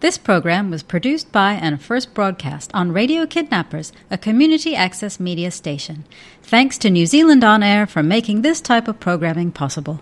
This program was produced by and first broadcast on Radio Kidnappers, a community access media station. Thanks to New Zealand On Air for making this type of programming possible.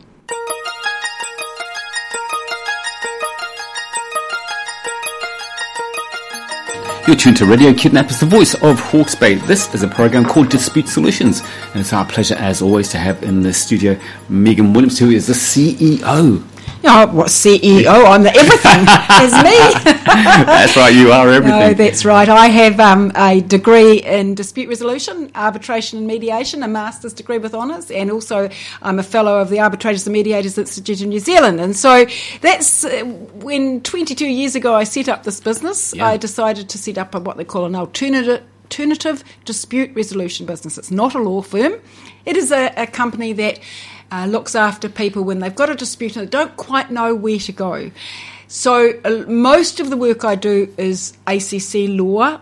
You're tuned to Radio Kidnappers, the voice of Hawke's Bay. This is a program called Dispute Solutions, and it's our pleasure, as always, to have in the studio Megan Williams, who is the CEO. Oh, what CEO? I'm the everything. It's me. That's right, you are everything. No, that's right. I have a degree in dispute resolution, arbitration and mediation, a master's degree with honours, and also I'm a fellow of the Arbitrators and Mediators Institute of New Zealand. And so that's when 22 years ago I set up this business. Yeah. I decided to set up what they call an alternative dispute resolution business. It's not a law firm. It is a company that looks after people when they've got a dispute and they don't quite know where to go. So most of the work I do is ACC law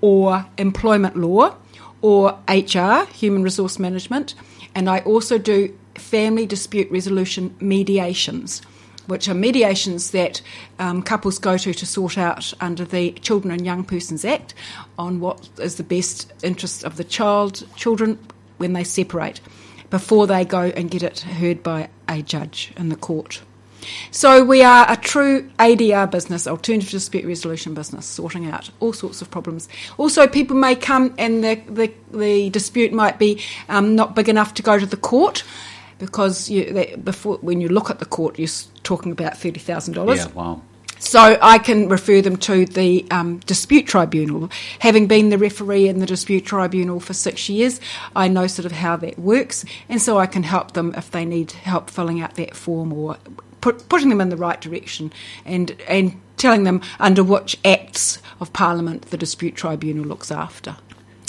or employment law or HR, human resource management, and I also do family dispute resolution mediations, which are mediations that couples go to sort out under the Children and Young Persons Act on what is the best interest of the children when they separate, before they go and get it heard by a judge in the court. So we are a true ADR business, alternative dispute resolution business, sorting out all sorts of problems. Also, people may come and the dispute might be not big enough to go to the court, because when you look at the court, you're talking about $30,000. Yeah, wow. So I can refer them to the dispute tribunal. Having been the referee in the dispute tribunal for 6 years, I know sort of how that works, and so I can help them if they need help filling out that form or putting them in the right direction and telling them under which acts of Parliament the dispute tribunal looks after.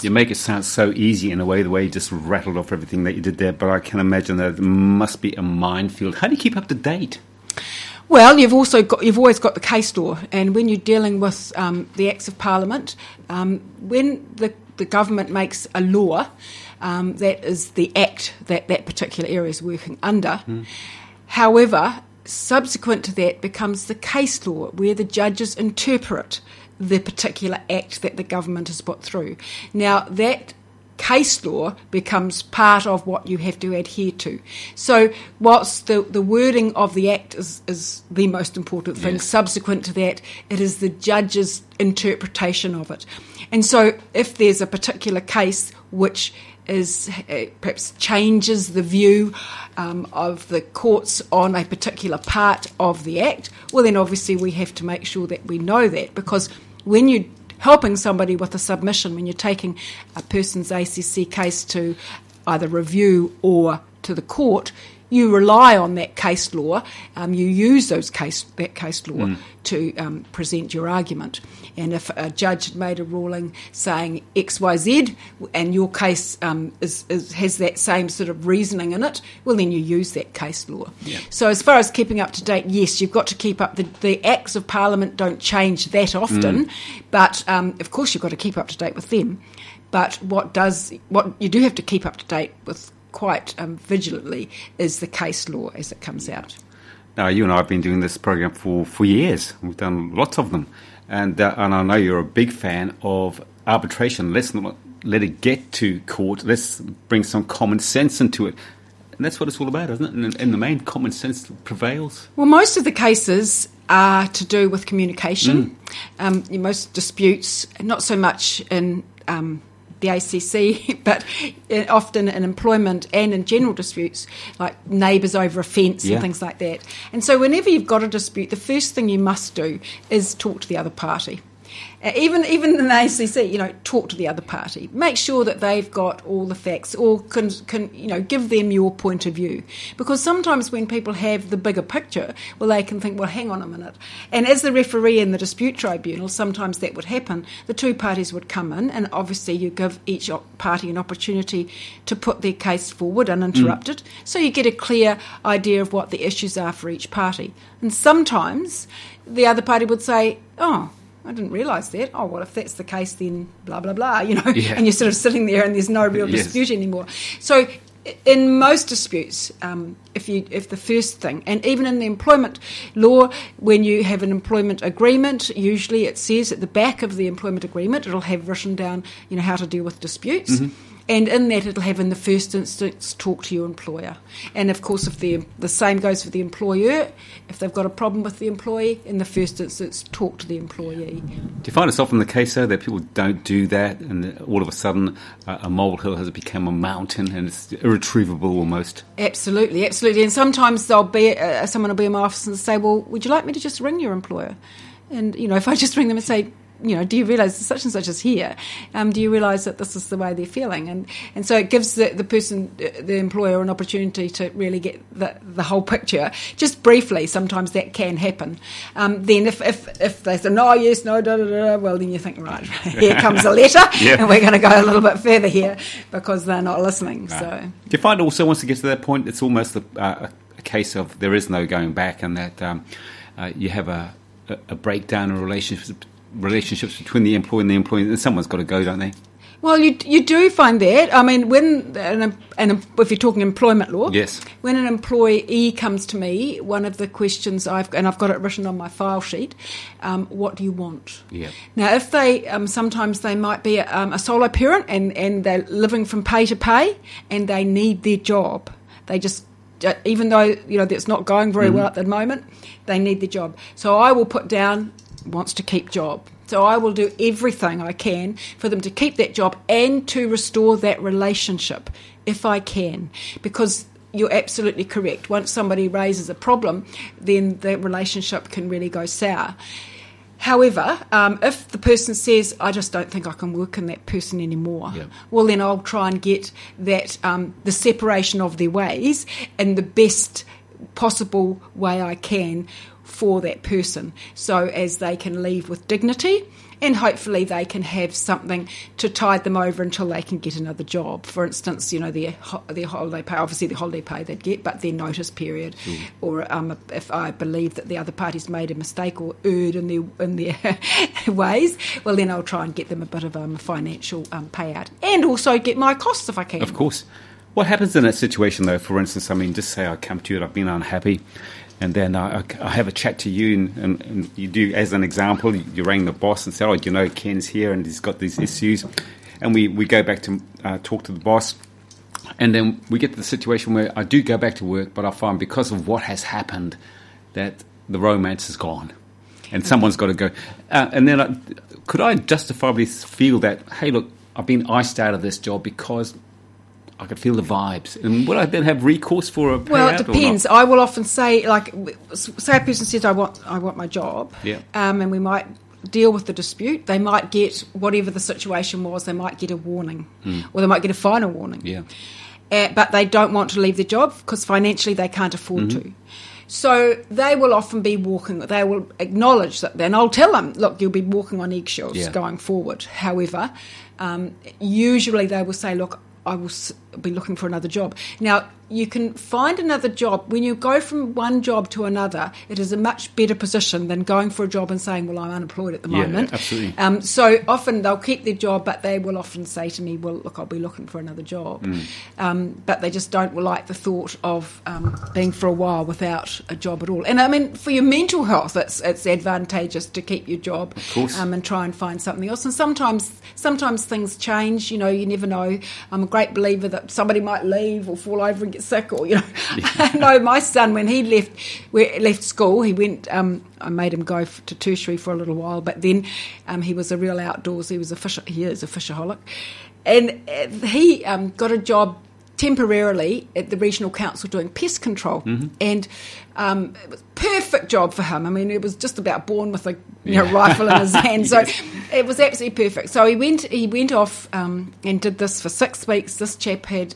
You make it sound so easy in a way, the way you just rattled off everything that you did there, but I can imagine that it must be a minefield. How do you keep up to date? Well, you've always got the case law, and when you're dealing with the Acts of Parliament, when the government makes a law, that is the act that particular area is working under. Mm. However, subsequent to that becomes the case law, where the judges interpret the particular act that the government has put through. Now, that case law becomes part of what you have to adhere to. So whilst the wording of the Act is the most important thing, yes, subsequent to that, it is the judge's interpretation of it. And so if there's a particular case which is perhaps changes the view of the courts on a particular part of the Act, well, then obviously we have to make sure that we know that, because when you helping somebody with a submission, when you're taking a person's ACC case to either review or to the court, you rely on that case law. You use that case law to present your argument. And if a judge had made a ruling saying X, Y, Z, and your case has that same sort of reasoning in it, well, then you use that case law. Yeah. So as far as keeping up to date, yes, you've got to keep up. The Acts of Parliament don't change that often, but of course you've got to keep up to date with them. But what you do have to keep up to date with quite vigilantly is the case law as it comes out. Now, you and I have been doing this program for years. We've done lots of them. And I know you're a big fan of arbitration. Let's not let it get to court. Let's bring some common sense into it. And that's what it's all about, isn't it? And in the main, common sense prevails. Well, most of the cases are to do with communication. Mm. Most disputes, not so much in the ACC, but often in employment and in general disputes, like neighbours over a fence and things like that. And so whenever you've got a dispute, the first thing you must do is talk to the other party. Even in the ACC, talk to the other party. Make sure that they've got all the facts, or can give them your point of view. Because sometimes when people have the bigger picture, well, they can think, well, hang on a minute. And as the referee in the dispute tribunal, sometimes that would happen. The two parties would come in, and obviously you give each party an opportunity to put their case forward uninterrupted, so you get a clear idea of what the issues are for each party. And sometimes the other party would say, oh, I didn't realise that. Oh, well, if that's the case, then blah, blah, blah, And you're sort of sitting there and there's no real dispute anymore. So in most disputes, if the first thing, and even in the employment law, when you have an employment agreement, usually it says at the back of the employment agreement, it'll have written down, you know, how to deal with disputes. Mm-hmm. And in that, it'll have in the first instance, talk to your employer. And, of course, if the same goes for the employer, if they've got a problem with the employee, in the first instance, talk to the employee. Do you find it's often the case, though, that people don't do that and all of a sudden a molehill has become a mountain and it's irretrievable almost? Absolutely, absolutely. And sometimes someone will be in my office and say, well, would you like me to just ring your employer? And, you know, if I just ring them and say, you know, do you realise such and such is here? Do you realise that this is the way they're feeling? And so it gives the person, the employer, an opportunity to really get the whole picture. Just briefly, sometimes that can happen. Then if they say, no, yes, no, da, da, da, well, then you think, right, here comes a letter, and we're going to go a little bit further here because they're not listening. Right. So do you find also once you get to that point, it's almost a case of there is no going back and that you have a breakdown in relationships between the employer and the employee, and someone's got to go, don't they? Well, you do find that. I mean, when and if you're talking employment law, yes. When an employee comes to me, one of the questions I've got it written on my file sheet, what do you want? Yeah. Now, if they sometimes they might be a solo parent and they're living from pay to pay and they need their job, they just. Even though you know that's not going very well at the moment, they need the job. So I will put down wants to keep job. So I will do everything I can for them to keep that job and to restore that relationship if I can, because you're absolutely correct. Once somebody raises a problem, then the relationship can really go sour. However, if the person says, I just don't think I can work in that person anymore, well, then I'll try and get that the separation of their ways in the best possible way I can for that person, so as they can leave with dignity and hopefully they can have something to tide them over until they can get another job. For instance, you know, their holiday pay, obviously the holiday pay they'd get, but their notice period, or if I believe that the other party's made a mistake or erred in their ways, well, then I'll try and get them a bit of a financial payout and also get my costs if I can. Of course. What happens in that situation, though, for instance, I mean, just say I come to you and I've been unhappy, and then I have a chat to you, and you do, as an example, you ring the boss and say, oh, you know, Ken's here and he's got these issues. And we go back to talk to the boss, and then we get to the situation where I do go back to work, but I find because of what has happened that the romance is gone and someone's got to go. And then could I justifiably feel that, hey, look, I've been iced out of this job because I could feel the vibes. And would I then have recourse for a payout? Well, it depends. I will often say, like, say a person says, I want my job, and we might deal with the dispute. They might get, whatever the situation was, they might get a warning, or they might get a final warning. Yeah. But they don't want to leave their job because financially they can't afford to. So they will often be walking, they will acknowledge that, and I'll tell them, look, you'll be walking on eggshells going forward. However, usually they will say, look, I will be looking for another job. Now, you can find another job. When you go from one job to another, it is a much better position than going for a job and saying, well, I'm unemployed at the moment. Absolutely. So often they'll keep their job, but they will often say to me, well, look, I'll be looking for another job. But they just don't like the thought of being for a while without a job at all. And, I mean, for your mental health, it's advantageous to keep your job, of course, and try and find something else. And sometimes things change. You know, you never know. I'm a great believer that somebody might leave or fall over and get sick, or you know, I know my son when he left school, he went. I made him go to tertiary for a little while, but then he was a real outdoors. He is a fishaholic, and he got a job temporarily at the regional council doing pest control, and it was a perfect job for him. I mean, it was just about born with a rifle in his hand, so it was absolutely perfect. So he went off and did this for 6 weeks. This chap had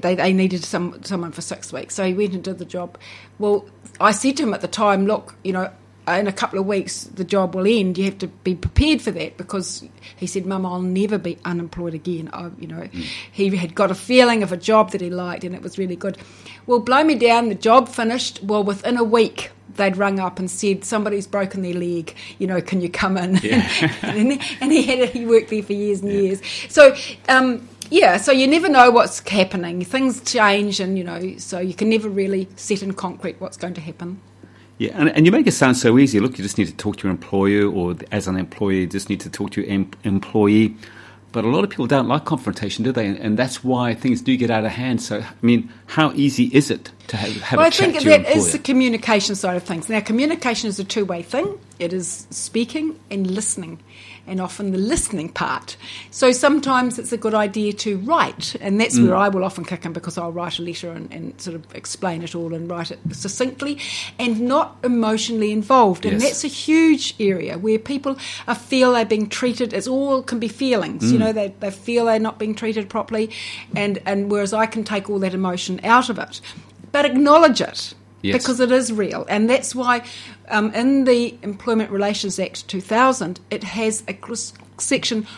they needed someone for 6 weeks, so he went and did the job. Well, I said to him at the time, look, you know, in a couple of weeks the job will end, you have to be prepared for that, because he said, Mum, I'll never be unemployed again. He had got a feeling of a job that he liked and it was really good. Well, blow me down, the job finished. Well, within a week they'd rung up and said, somebody's broken their leg, you know, can you come in? And he worked there for years and years. So Yeah, so you never know what's happening. Things change and, you know, so you can never really set in concrete what's going to happen. Yeah, and you make it sound so easy. Look, you just need to talk to your employer, or as an employee, you just need to talk to your employee. But a lot of people don't like confrontation, do they? And that's why things do get out of hand. So, I mean, how easy is it to have a chat to your employer? Well, I think that is the communication side of things. Now, communication is a two-way thing. It is speaking and listening, and often the listening part. So sometimes it's a good idea to write, and that's where I will often kick in, because I'll write a letter and sort of explain it all and write it succinctly and not emotionally involved. Yes. And that's a huge area where people feel they're being treated. It's all can be feelings. You know, they feel they're not being treated properly, and whereas I can take all that emotion out of it. But acknowledge it. Yes. Because it is real, and that's why in the Employment Relations Act 2000, it has a section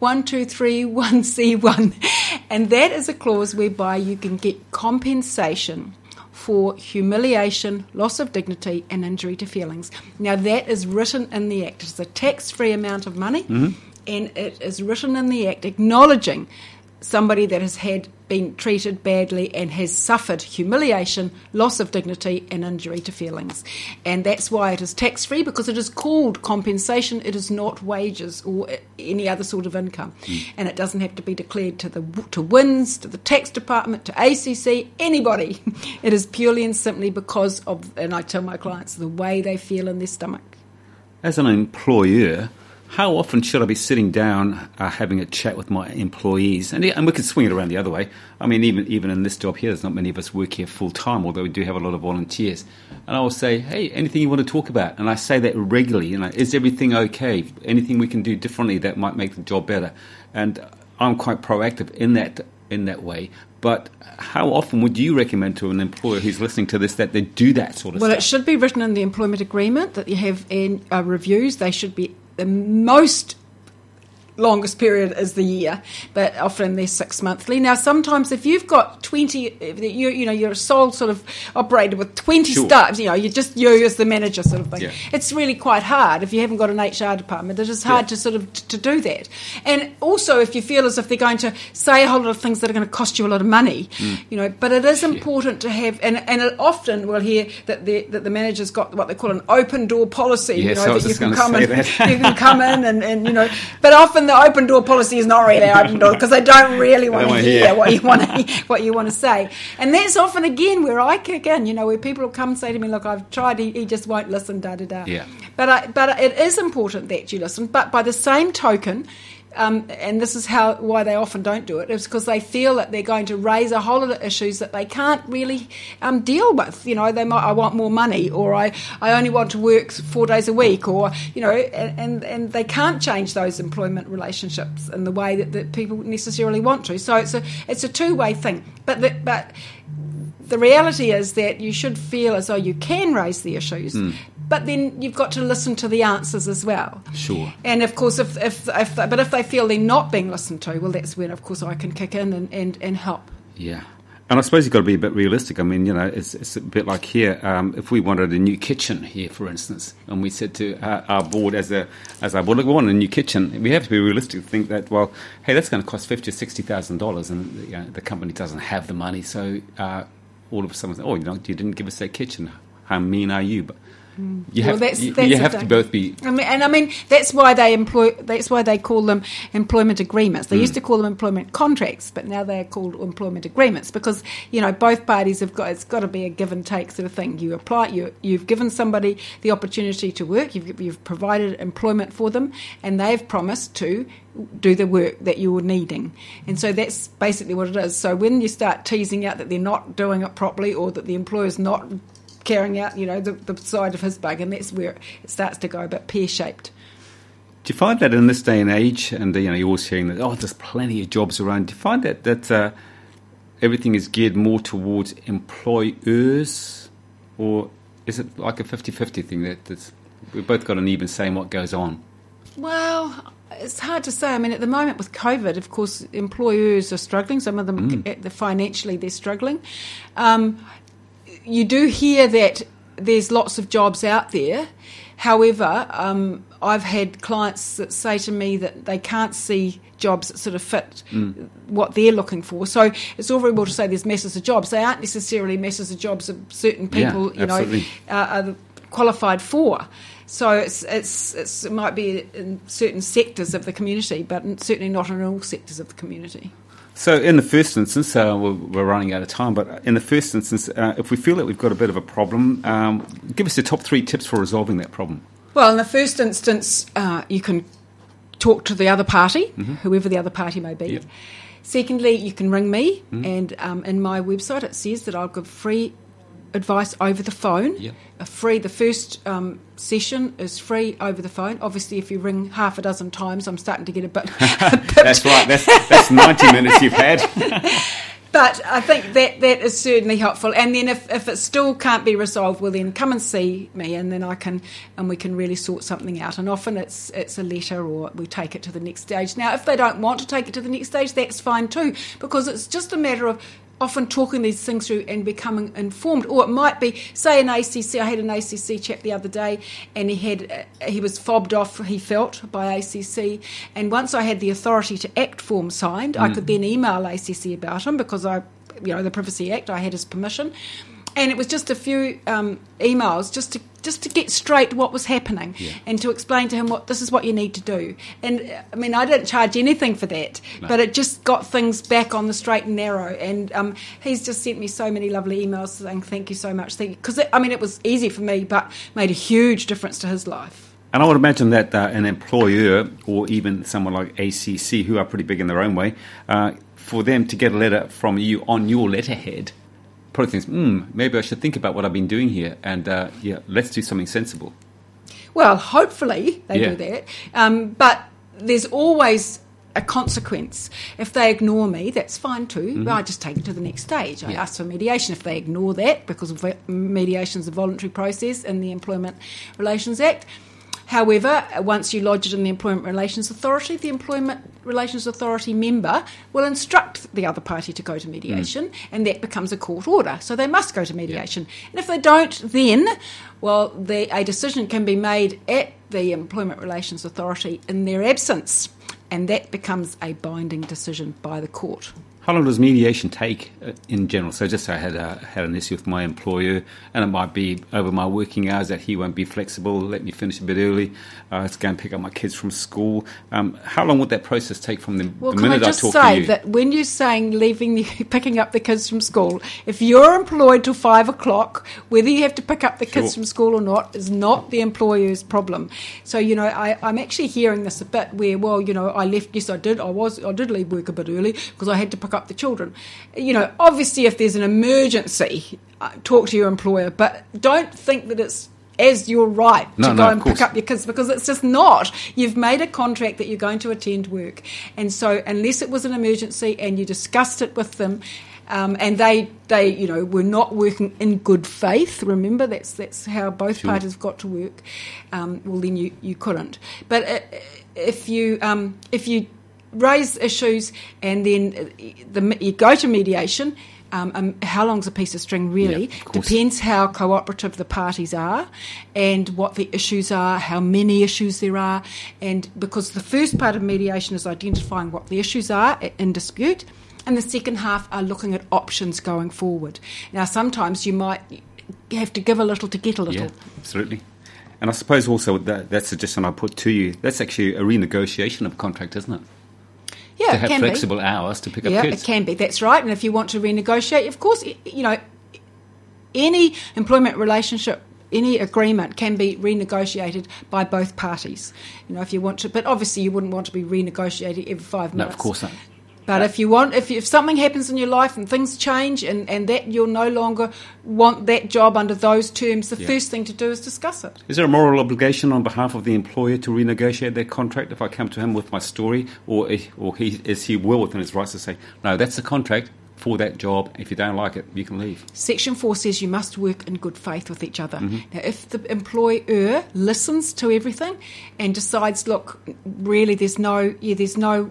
1231C1, and that is a clause whereby you can get compensation for humiliation, loss of dignity, and injury to feelings. Now, that is written in the Act. It's a tax-free amount of money, and it is written in the Act acknowledging somebody that has been treated badly and has suffered humiliation, loss of dignity, and injury to feelings. And that's why it is tax-free, because it is called compensation. It is not wages or any other sort of income. And it doesn't have to be declared to WINS, to the tax department, to ACC, anybody. It is purely and simply because of, and I tell my clients, the way they feel in their stomach. As an employer, how often should I be sitting down having a chat with my employees? And we can swing it around the other way. I mean, even in this job here, there's not many of us work here full-time, although we do have a lot of volunteers. And I will say, hey, anything you want to talk about? And I say that regularly. You know, is everything okay? Anything we can do differently that might make the job better? And I'm quite proactive in that way. But how often would you recommend to an employer who's listening to this that they do that sort of stuff? Well, it should be written in the employment agreement that you have in reviews. They should be... The most longest period is the year, but often they're 6 monthly. Now, sometimes if you've got 20, you're a sole sort of operator with 20 staff, you're just you as the manager sort of thing. Yeah. It's really quite hard if you haven't got an HR department. It is hard to sort of to do that. And also if you feel as if they're going to say a whole lot of things that are going to cost you a lot of money, but it is important to have, and often we'll hear that the manager's got what they call an open door policy. Yeah, that you can come in, and you know, but often the open door policy is not really open door, because they don't really want to hear what you want to say. And that's often, again, where I kick in, where people will come and say to me, look, I've tried, he just won't listen, da-da-da. Yeah. But it is important that you listen. But by the same token, and this is why they often don't do it, is because they feel that they're going to raise a whole lot of issues that they can't really deal with. They might, I want more money, or I only want to work 4 days a week, or, and they can't change those employment relationships in the way that people necessarily want to. So it's a two-way thing. But the reality is that you should feel as though you can raise the issues, but then you've got to listen to the answers as well. Sure. And, of course, if they feel they're not being listened to, well, that's when, of course, I can kick in and help. Yeah. And I suppose you've got to be a bit realistic. I mean, it's a bit like here. If we wanted a new kitchen here, for instance, and we said to our board as our board, look, we want a new kitchen, we have to be realistic to think that, well, hey, that's going to cost $50,000 or $60,000, and the company doesn't have the money. So all of a sudden, you didn't give us that kitchen. How mean are you? But You have to both be... I mean, that's why they employ. That's why they call them employment agreements. They used to call them employment contracts, but now they're called employment agreements, because, both parties have got... It's got to be a give and take sort of thing. You apply, you've given somebody the opportunity to work, you've provided employment for them, and they've promised to do the work that you're needing. And so that's basically what it is. So when you start teasing out that they're not doing it properly, or that the employer's not... carrying out, the side of his bug, and that's where it starts to go a bit pear-shaped. Do you find that in this day and age, and you're always hearing that, there's plenty of jobs around, do you find that everything is geared more towards employers, or is it like a 50-50 thing that's we've both got an even say in what goes on? Well, it's hard to say. I mean, at the moment with COVID, of course, employers are struggling. Some of them, financially, they're struggling. You do hear that there's lots of jobs out there, However, I've had clients that say to me that they can't see jobs that sort of fit what they're looking for. So it's all very well to say there's masses of jobs. They aren't necessarily masses of jobs that certain people, are qualified for. So it might be in certain sectors of the community, but certainly not in all sectors of the community. So in the first instance, we're running out of time, but in the first instance, if we feel that we've got a bit of a problem, give us your top three tips for resolving that problem. Well, in the first instance, you can talk to the other party, whoever the other party may be. Yep. Secondly, you can ring me, and in my website it says that I'll give free advice over the phone. Yep. The first session is free over the phone. Obviously, if you ring half a dozen times, I'm starting to get a bit... That's right. That's 90 minutes you've had. But I think that is certainly helpful. And then if it still can't be resolved, well, then come and see me, and then we can really sort something out. And often it's a letter, or we take it to the next stage. Now, if they don't want to take it to the next stage, that's fine too, because it's just a matter of often talking these things through and becoming informed. Or it might be, say, an ACC. I had an ACC chap the other day, and he was fobbed off, he felt, by ACC. And once I had the authority to act form signed, I could then email ACC about him, because the Privacy Act, I had his permission. And it was just a few emails just to get straight what was happening and to explain to him this is what you need to do. And, I mean, I didn't charge anything for that, but it just got things back on the straight and narrow. And he's just sent me so many lovely emails saying thank you so much. Because, I mean, it was easy for me, but made a huge difference to his life. And I would imagine that an employer, or even someone like ACC, who are pretty big in their own way, for them to get a letter from you on your letterhead, probably thinks, maybe I should think about what I've been doing here, and let's do something sensible. Well, hopefully they do that, but there's always a consequence. If they ignore me, that's fine too. But I just take it to the next stage. I ask for mediation. If they ignore that, because mediation is a voluntary process in the Employment Relations Act. However, once you lodge it in the Employment Relations Authority, the Employment Relations Authority member will instruct the other party to go to mediation, and that becomes a court order. So they must go to mediation. Yeah. And if they don't, then, well, a decision can be made at the Employment Relations Authority in their absence, and that becomes a binding decision by the court. How long does mediation take in general? So just say I had an issue with my employer, and it might be over my working hours that he won't be flexible, let me finish a bit early, I have to go and pick up my kids from school. How long would that process take from the minute I talk to you? Well, can I just say that when you're saying picking up the kids from school, if you're employed till 5 o'clock, whether you have to pick up the kids from school or not is not the employer's problem. So, I'm actually hearing this a bit where, I left, yes, I did leave work a bit early because I had to pick up the children. Obviously, if there's an emergency, talk to your employer, but don't think that it's as your right to pick up your kids, because it's just not. You've made a contract that you're going to attend work, and so unless it was an emergency and you discussed it with them, and they were not working in good faith. Remember, that's how both parties got to work. Well, then you couldn't. But if you raise issues, and then you go to mediation. How long's a piece of string really? Yeah, depends how cooperative the parties are, and what the issues are, how many issues there are, and because the first part of mediation is identifying what the issues are in dispute, and the second half are looking at options going forward. Now, sometimes you might have to give a little to get a little. Yeah, absolutely. And I suppose also that suggestion I put to you, that's actually a renegotiation of contract, isn't it? Yeah, it can be. To have flexible hours to pick up kids. Yeah, it can be. That's right. And if you want to renegotiate, of course, any employment relationship, any agreement can be renegotiated by both parties. If you want to, but obviously you wouldn't want to be renegotiated every 5 minutes. No, of course not. But if something happens in your life and things change and that you'll no longer want that job under those terms, the first thing to do is discuss it. Is there a moral obligation on behalf of the employer to renegotiate their contract if I come to him with my story, or is he well within his rights to say, no, that's the contract for that job, if you don't like it, you can leave? Section 4 says you must work in good faith with each other. Mm-hmm. Now, if the employer listens to everything and decides, look, really there's no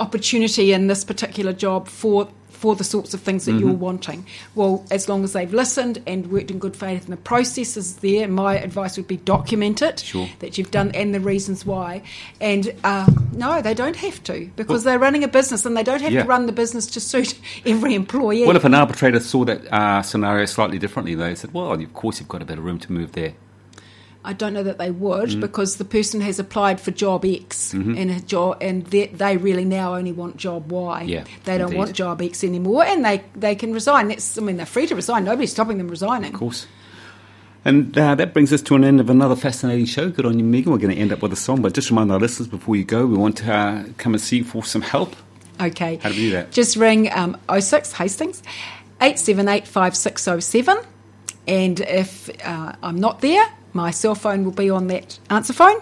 opportunity in this particular job for for the sorts of things that mm-hmm. you're wanting. Well, as long as they've listened and worked in good faith and the process is there, my advice would be document it, sure. that you've done and the reasons why. And no, they don't have to, because they're running a business and they don't have yeah. to run the business to suit every employee. Well, if an arbitrator saw that scenario slightly differently, they said, well, of course you've got a bit of room to move there. I don't know that they would because the person has applied for job X mm-hmm. and a job, and they really now only want job Y. Yeah, they don't want job X anymore, and they can resign. That's, I mean, they're free to resign. Nobody's stopping them resigning. Of course. And that brings us to an end of another fascinating show. Good on you, Megan. We're going to end up with a song, but just remind our listeners before you go, we want to come and see you for some help. Okay. How do we do that? Just ring 06 Hastings 878 5607, and if I'm not there, my cell phone will be on that answer phone,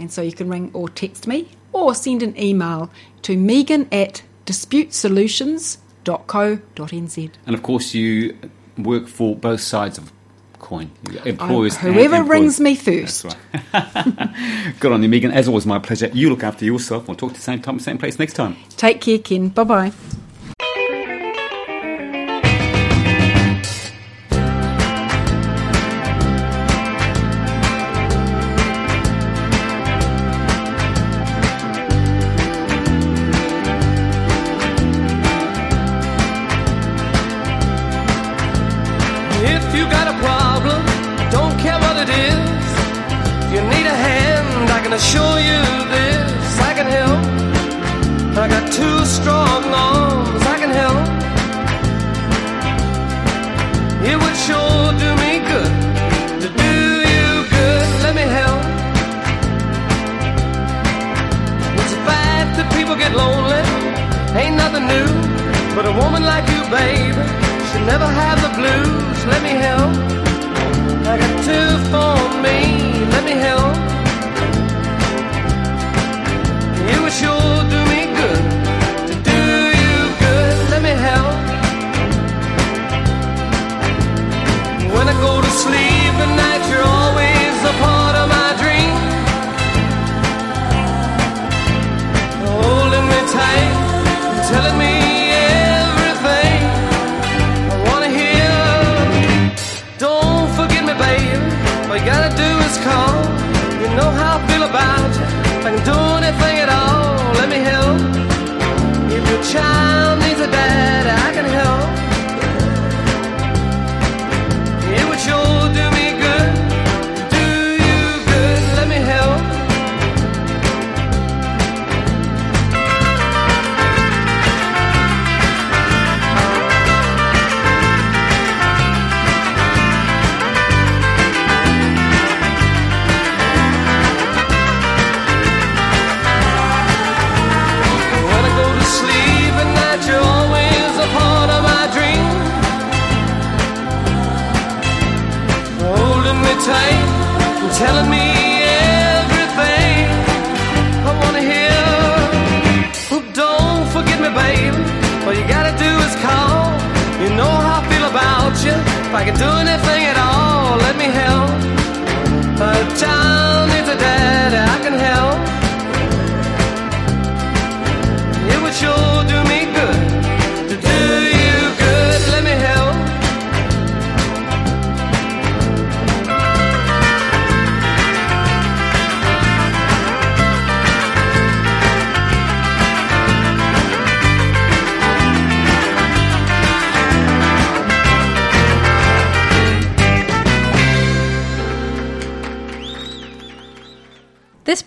and so you can ring or text me or send an email to megan@disputesolutions.co.nz. And, of course, you work for both sides of the coin. Employers whoever rings me first. That's right. Good on you, Megan. As always, my pleasure. You look after yourself. We'll talk to you same time, same place next time. Take care, Ken. Bye-bye. This